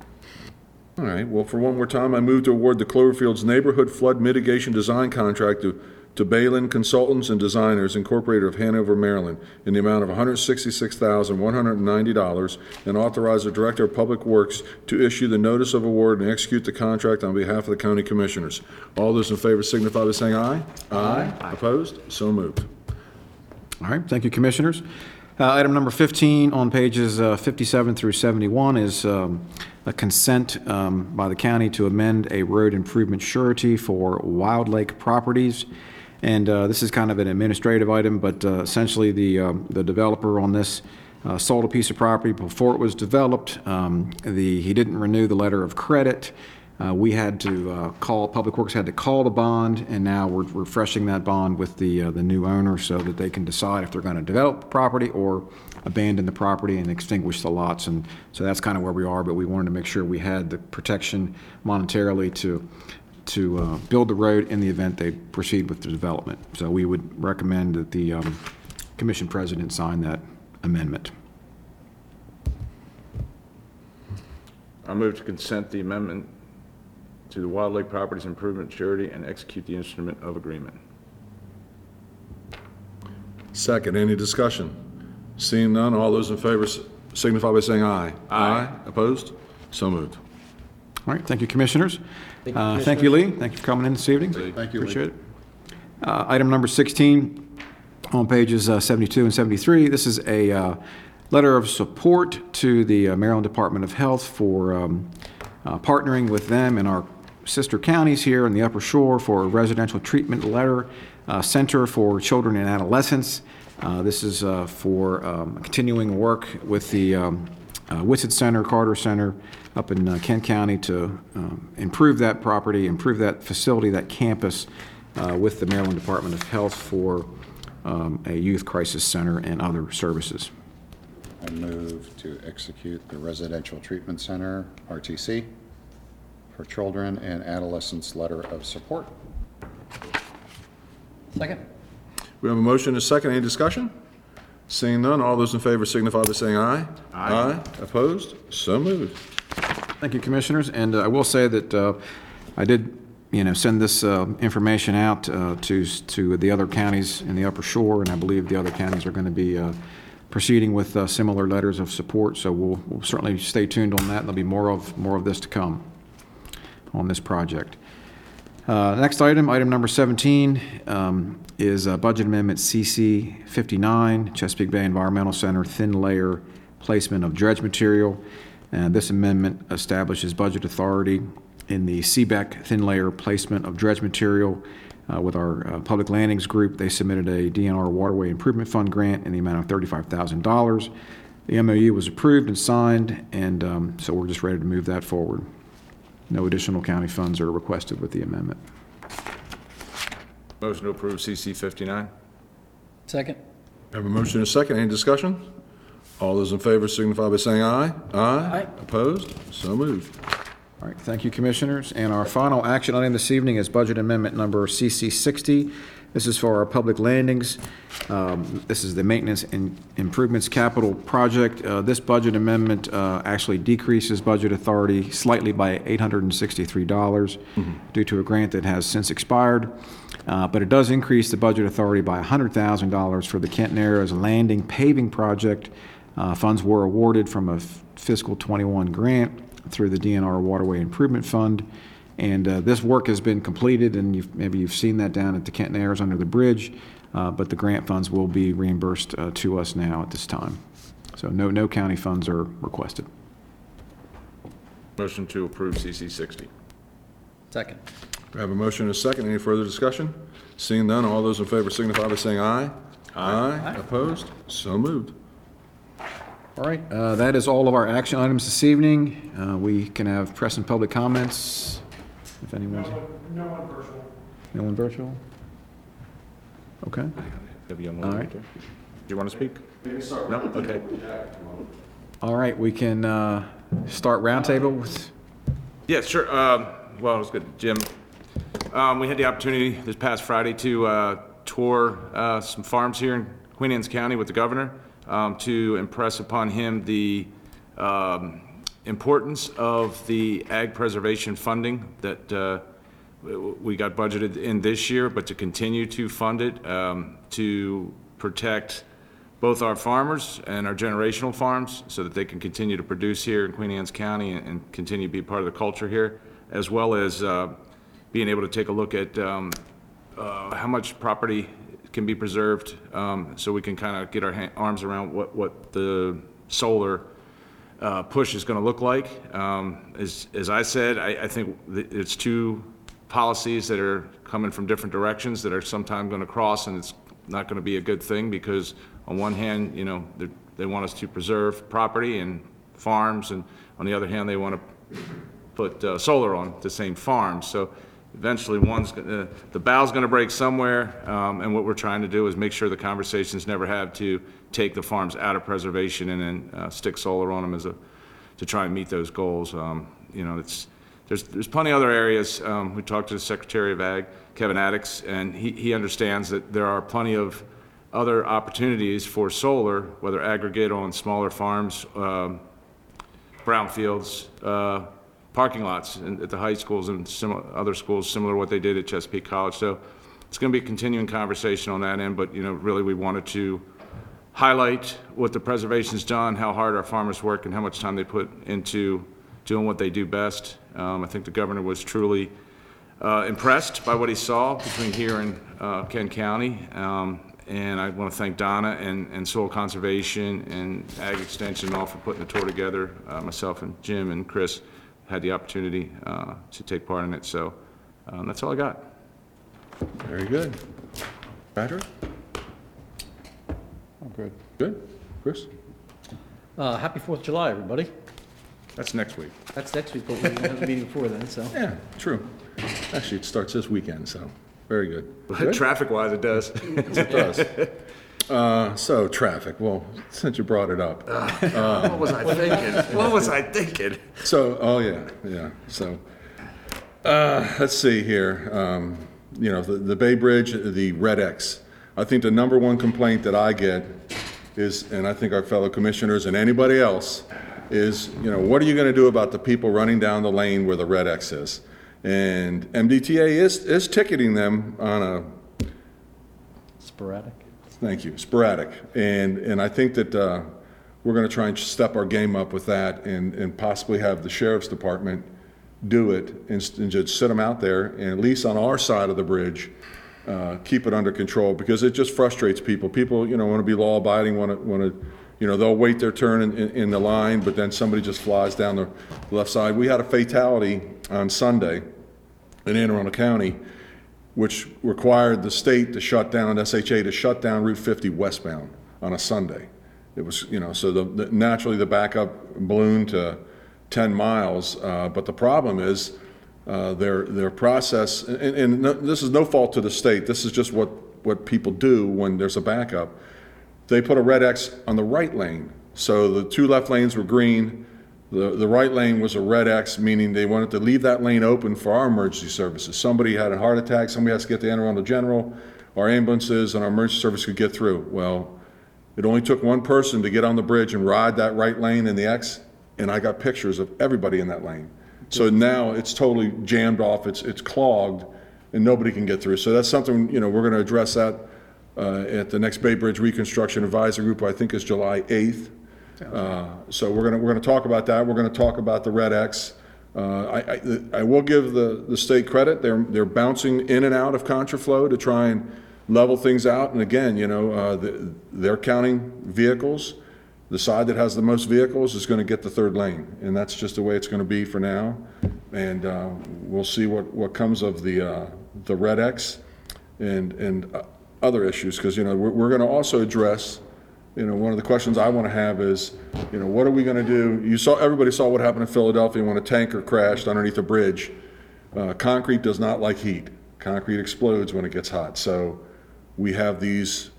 All right. Well, for one more time, I move to award the Cloverfields Neighborhood Flood Mitigation Design Contract to, to Baylands Consultants and Designers, Incorporated of Hanover, Maryland, in the amount of one hundred sixty-six thousand one hundred ninety dollars, and authorize the Director of Public Works to issue the notice of award and execute the contract on behalf of the County Commissioners. All those in favor signify by saying aye. Aye. Aye. Opposed? So moved. All right. Thank you, Commissioners. Uh, item number fifteen on pages uh, fifty-seven through seventy-one is um, a consent um, by the county to amend a road improvement surety for Wild Lake Properties. And uh, this is kind of an administrative item, but uh, essentially the, um, the developer on this uh, sold a piece of property before it was developed. Um, the, he didn't renew the letter of credit. Uh, we had to uh, call, Public Works had to call the bond, and now we're refreshing that bond with the uh, the new owner so that they can decide if they're going to develop the property or abandon the property and extinguish the lots. And so that's kind of where we are, but we wanted to make sure we had the protection monetarily to to uh, build the road in the event they proceed with the development. So we would recommend that the um, Commission President sign that amendment. I move to consent the amendment to the Wild Lake Properties Improvement Surety and execute the instrument of agreement. Second. Any discussion? Seeing none, all those in favor signify by saying aye. Aye. Aye. Opposed? So moved. All right. Thank you, Commissioners. Thank you, uh, Commissioner. Thank you, Lee. Thank you for coming in this evening. Thank you. Thank you, appreciate Lee. it. Uh, item number sixteen on pages uh, seventy-two and seventy-three. This is a uh, letter of support to the uh, Maryland Department of Health for um, uh, partnering with them in our sister counties here in the Upper Shore for a residential treatment letter uh, center for children and adolescents. Uh, this is uh, for um, continuing work with the um, uh, Whitsitt Center, Carter Center up in uh, Kent County to um, improve that property, improve that facility, that campus uh, with the Maryland Department of Health for um, a youth crisis center and other services. I move to execute the residential treatment center, R T C, for children and adolescents letter of support. Second. We have a motion and a second. Any discussion? Seeing none, all those in favor signify by saying aye. Aye. Aye. Opposed? So moved. Thank you, Commissioners. And uh, I will say that uh, I did, you know, send this uh, information out uh, to to the other counties in the Upper Shore, and I believe the other counties are going to be uh, proceeding with uh, similar letters of support. So we'll, we'll certainly stay tuned on that. There'll be more of more of this to come on this project. Uh, next item, item number seventeen, um, is uh, budget amendment C C fifty-nine, Chesapeake Bay Environmental Center, thin layer placement of dredge material. And this amendment establishes budget authority in the C B E C thin layer placement of dredge material. Uh, with our uh, public landings group, they submitted a D N R Waterway Improvement Fund grant in the amount of thirty-five thousand dollars. The M O U was approved and signed, and um, so we're just ready to move that forward. No additional county funds are requested with the amendment. Motion to approve C C fifty-nine. Second. I have a motion and a second. Any discussion? All those in favor signify by saying aye. Aye. Aye. Opposed? So moved. All right. Thank you, Commissioners. And our final action item this evening is budget amendment number C C sixty. This is for our public landings. Um, this is the maintenance and improvements capital project. Uh, this budget amendment uh, actually decreases budget authority slightly by eight hundred sixty-three dollars mm-hmm. due to a grant that has since expired. Uh, but it does increase the budget authority by one hundred thousand dollars for the Kent Narrows Landing paving project. Uh, funds were awarded from a f- fiscal twenty-one grant through the D N R Waterway Improvement Fund. And uh, this work has been completed, and you've, maybe you've seen that down at the Kent Narrows under the bridge, uh, but the grant funds will be reimbursed uh, to us now at this time. So no no county funds are requested. Motion to approve C C sixty. Second. We have a motion and a second. Any further discussion? Seeing none, all those in favor signify by saying aye. Aye. Aye. Opposed? So moved. All right. Uh, that is all of our action items this evening. Uh, we can have press and public comments. If anyone's no, no one virtual. No one virtual? Okay. All right. Do you want to speak? No? Okay. All right. We can uh, start roundtable with. Yeah, sure. Um, well, it was good. Jim, um, we had the opportunity this past Friday to uh, tour uh, some farms here in Queen Anne's County with the governor um, to impress upon him the um, importance of the ag preservation funding that uh, we got budgeted in this year, but to continue to fund it um, to protect both our farmers and our generational farms so that they can continue to produce here in Queen Anne's County and continue to be part of the culture here, as well as uh, being able to take a look at um, uh, how much property can be preserved um, so we can kind of get our ha arms around what, what the solar uh, push is going to look like. Um, as, as I said, I, I think it's two policies that are coming from different directions that are sometime going to cross, and it's not going to be a good thing because on one hand, you know, they want us to preserve property and farms, and on the other hand, they want to put uh, solar on the same farm. So eventually one's gonna, the bow's going to break somewhere, um, and what we're trying to do is make sure the conversations never have to take the farms out of preservation and then uh, stick solar on them as a, to try and meet those goals. Um, you know, it's, there's, there's plenty of other areas. Um, we talked to the Secretary of Ag, Kevin Addicks, and he, he understands that there are plenty of other opportunities for solar, whether aggregate on smaller farms, um, brownfields, uh, parking lots and at the high schools and similar, other schools similar to what they did at Chesapeake College. So it's going to be a continuing conversation on that end, but you know, really we wanted to highlight what the preservation's done, how hard our farmers work, and how much time they put into doing what they do best. Um, I think the governor was truly uh, impressed by what he saw between here and uh, Kent County. Um, And I want to thank Donna and, and Soil Conservation and Ag Extension all for putting the tour together. Uh, myself and Jim and Chris had the opportunity uh, to take part in it. So um, that's all I got. Very good. Patrick? I'm good. Good. Chris? Uh, happy fourth of July, everybody. That's next week. That's next week, but we didn't have a meeting before then, so. Yeah, true. Actually, it starts this weekend, so. Very good. good. Traffic-wise, it does. It does. Uh, so traffic. Well, since you brought it up, uh, uh, what was I thinking? What was I thinking? So, oh yeah, yeah. So, uh, let's see here. Um, you know, the, the Bay Bridge, the Red X. I think the number one complaint that I get is, and I think our fellow commissioners and anybody else is, you know, what are you going to do about the people running down the lane where the Red X is? And M D T A is, is ticketing them on a... Sporadic. Thank you, sporadic. And, and I think that uh, we're going to try and step our game up with that and, and possibly have the Sheriff's Department do it and, and just sit them out there and at least on our side of the bridge, uh, keep it under control because it just frustrates people. People, you know, want to be law-abiding, want to, want to, you know, they'll wait their turn in, in, in the line, but then somebody just flies down the left side. We had a fatality on Sunday in Anne Arundel County, which required the state to shut down, S H A to shut down Route fifty westbound on a Sunday. It was, you know, so the, the, naturally the backup ballooned to ten miles, uh, but the problem is uh, their their process, and, and no, this is no fault to the state, this is just what, what people do when there's a backup. They put a red X on the right lane. So the two left lanes were green, The, the right lane was a red X, meaning they wanted to leave that lane open for our emergency services. Somebody had a heart attack, somebody has to get to Anne Arundel General, our ambulances and our emergency service could get through. Well, it only took one person to get on the bridge and ride that right lane in the X, and I got pictures of everybody in that lane. So now it's totally jammed off, it's, it's clogged, and nobody can get through. So that's something, you know, we're going to address that uh, at the next Bay Bridge Reconstruction Advisory Group, I think is July eighth. Uh, so we're gonna we're gonna talk about that. We're gonna talk about the Red X. Uh, I, I I will give the the state credit. They're they're bouncing in and out of contraflow to try and level things out. And again, you know, uh, the, they're counting vehicles. The side that has the most vehicles is going to get the third lane, and that's just the way it's going to be for now. And uh, we'll see what what comes of the uh, the Red X and and uh, other issues because you know we're, we're going to also address. You know, one of the questions I want to have is, you know, what are we going to do? You saw, everybody saw what happened in Philadelphia when a tanker crashed underneath a bridge. Uh, concrete does not like heat. Concrete explodes when it gets hot. So we have these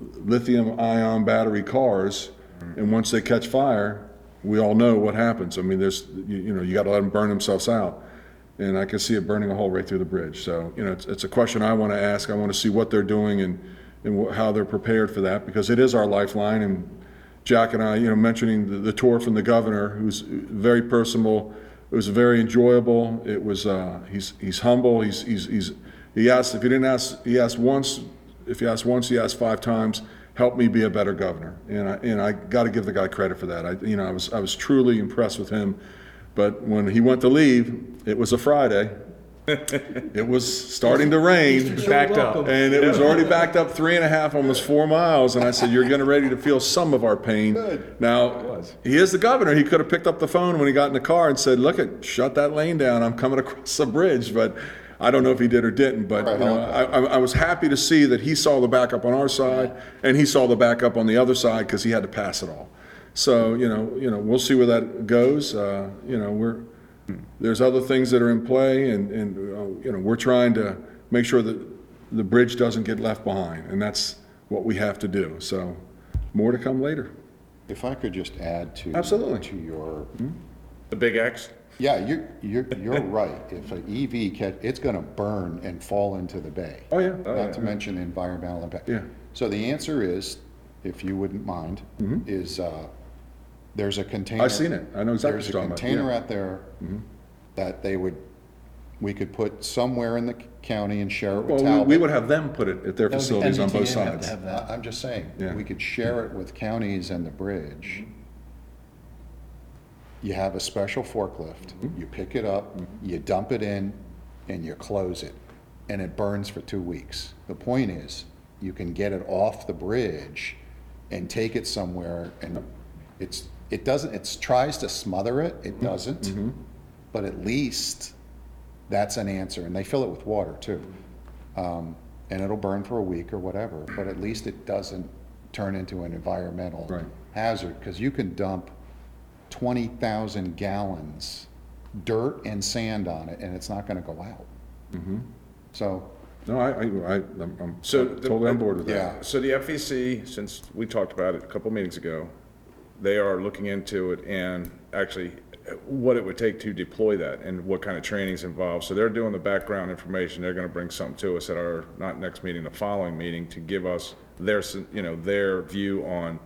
lithium ion battery cars, and once they catch fire, we all know what happens. I mean, there's, you, you know, you got to let them burn themselves out. and I can see it burning a hole right through the bridge. So, you know, it's, it's a question I want to ask. I want to see what they're doing and, and wh- how they're prepared for that, because it is our lifeline. And Jack and I, you know, mentioning the, the tour from the governor, who's very personable, it was very enjoyable. It was, uh, he's, he's humble. He's, he's, he's, he asked, if he didn't ask, he asked once, if he asked once, he asked five times, help me be a better governor. And I, and I got to give the guy credit for that. I, you know, I was, I was truly impressed with him. But when he went to leave, it was a Friday. It was starting to rain, backed up, and it was already backed up three and a half, almost four miles. And I said, "You're getting ready to feel some of our pain." Good. Now, he is the governor. He could have picked up the phone when he got in the car and said, "Look, it, shut that lane down. I'm coming across the bridge." But I don't know if he did or didn't. But right, you know, I, I, I was happy to see that he saw the backup on our side, and he saw the backup on the other side, because he had to pass it all. So, you know, you know, we'll see where that goes. Uh, you know, we're there's other things that are in play, and, and uh, you know, we're trying to make sure that the bridge doesn't get left behind, and that's what we have to do. So, more to come later. If I could just add to absolutely to your the big X. Yeah, you you're, you're right. If an E V catch, it's going to burn and fall into the bay. Oh yeah. Not oh, yeah. to mention the environmental impact. Yeah. So the answer is, if you wouldn't mind, mm-hmm. is. Uh, There's a container. I've seen it. I know exactly. There's a container yeah. out there mm-hmm. that they would, we could put somewhere in the county and share it with. Well, we, we would have them put it at their no, facilities the on both sides. Have have I'm just saying yeah. we could share yeah. it with counties and the bridge. You have a special forklift. Mm-hmm. You pick it up. Mm-hmm. You dump it in, and you close it, and it burns for two weeks. The point is, you can get it off the bridge, and take it somewhere, and it's. It doesn't, it tries to smother it, it doesn't, mm-hmm. but at least that's an answer. And they fill it with water too. Um, and it'll burn for a week or whatever, but at least it doesn't turn into an environmental right. hazard, because you can dump twenty thousand gallons dirt and sand on it and it's not going to go out. Mm-hmm. So. No, I, I, I, I'm, I'm so totally the, on board with yeah. that. So the F E C, since we talked about it a couple meetings ago, they are looking into it and actually what it would take to deploy that and what kind of training is involved. So they're doing the background information. They're going to bring something to us at our, not next meeting, the following meeting, to give us their, you know, their view on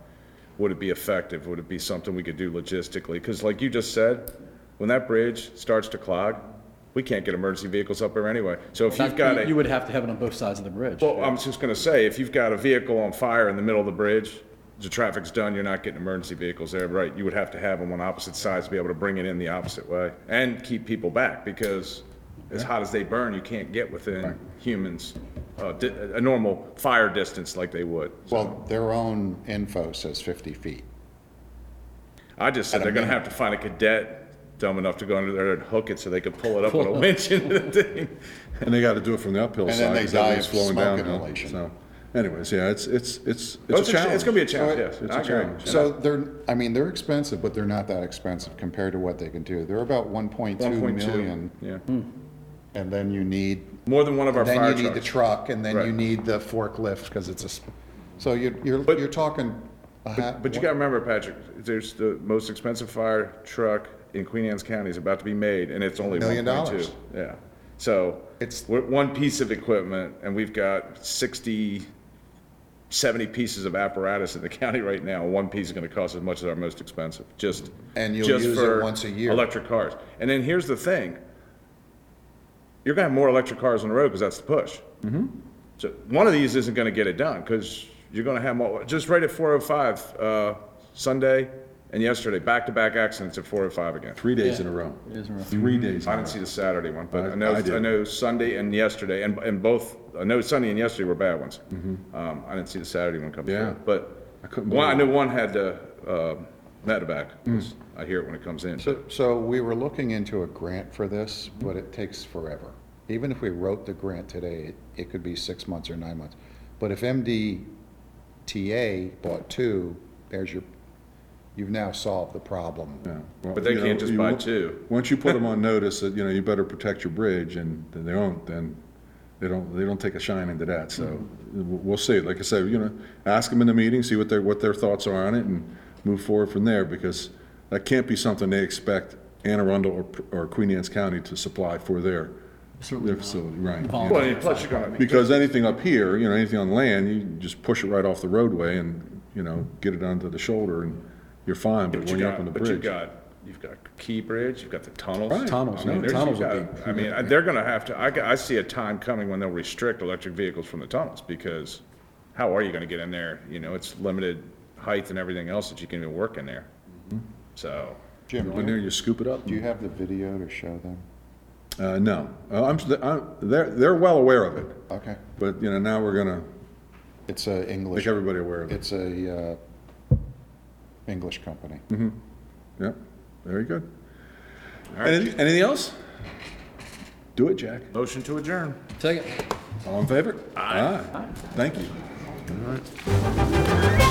would it be effective? Would it be something we could do logistically? Because like you just said, when that bridge starts to clog, we can't get emergency vehicles up there anyway. So if you've got a- You would have to have it on both sides of the bridge. Well, I'm just going to say, if you've got a vehicle on fire in the middle of the bridge, the traffic's done, you're not getting emergency vehicles there, right? You would have to have them on opposite sides to be able to bring it in the opposite way and keep people back, because as hot as they burn, you can't get within right. humans uh, di- a normal fire distance like they would. So. Well, their own info says fifty feet. I just said At they're going to have to find a cadet dumb enough to go under there and hook it so they could pull it up with a winch into the thing. And they got to do it from the uphill and side. And then they die of smoke down, inhalation. So. Anyways, yeah, it's it's it's it's, oh, it's a challenge. A, it's gonna be a challenge. So it, yes, it's I a agree. challenge. So they're, I mean, they're expensive, but they're not that expensive compared to what they can do. They're about one point two million. Yeah. And then you need more than one of our. Then fire you trucks. Need the truck, and then right. you need the forklift because it's a. So you're you're but, you're talking. A but, hat, but you got to remember, Patrick. There's the most expensive fire truck in Queen Anne's County is about to be made, and it's only one million dollars. Yeah. So it's we're one piece of equipment, and we've got sixty, seventy pieces of apparatus in the county right now. One piece is going to cost as much as our most expensive, just and you'll just use for it once a year. Electric cars. And then here's the thing: you're going to have more electric cars on the road because that's the push. Mm-hmm. So one of these isn't going to get it done because you're going to have more. Just right at four oh five uh, Sunday and yesterday, back-to-back accidents at four oh five again. Three days yeah. in a row. It is in a row. Three days. I didn't see the Saturday one, but I, I know I, I know Sunday and yesterday, and and both. I know Sunday and yesterday were bad ones. Mm-hmm. Um, I didn't see the Saturday one come yeah. through. But I couldn't one, I knew one had the uh, medevac. Mm. I hear it when it comes in. So, so we were looking into a grant for this, but it takes forever. Even if we wrote the grant today, it, it could be six months or nine months. But if M D T A bought two, there's your. You've now solved the problem. Yeah. Well, but they can't know, just you, buy two. Once you put them on notice that you know you better protect your bridge, and then they don't, then. They don't. They don't take a shine into that. So mm-hmm. we'll see. Like I said, you know, ask them in the meeting, see what their what their thoughts are on it, and move forward from there. Because that can't be something they expect Anne Arundel or, or Queen Anne's County to supply for their, their facility, right? Well, you know, plus you're gonna, I mean, because anything up here, you know, anything on land, you just push it right off the roadway and, you know, get it onto the shoulder and you're fine. But, but when you you're got, up on the bridge, but you've got you've got Key Bridge, you've got the tunnels, right. tunnels, I mean, no, tunnels. Got, I mean, they're going to have to. I, I see a time coming when they'll restrict electric vehicles from the tunnels, because how are you going to get in there? You know, it's limited height and everything else that you can even work in there. Mm-hmm. So, Jim, when there you scoop it up. Do you have the video to show them? Uh, no, uh, I'm, I'm. They're they're well aware of it. Okay. But you know, now we're gonna. It's a English. Make everybody aware of it. It's a. Uh, English company. Mm-hmm. Yep. Very good. All right. Anything, anything else? Do it, Jack. Motion to adjourn. Second. All in favor? Aye. Aye. Aye. Thank you. All right.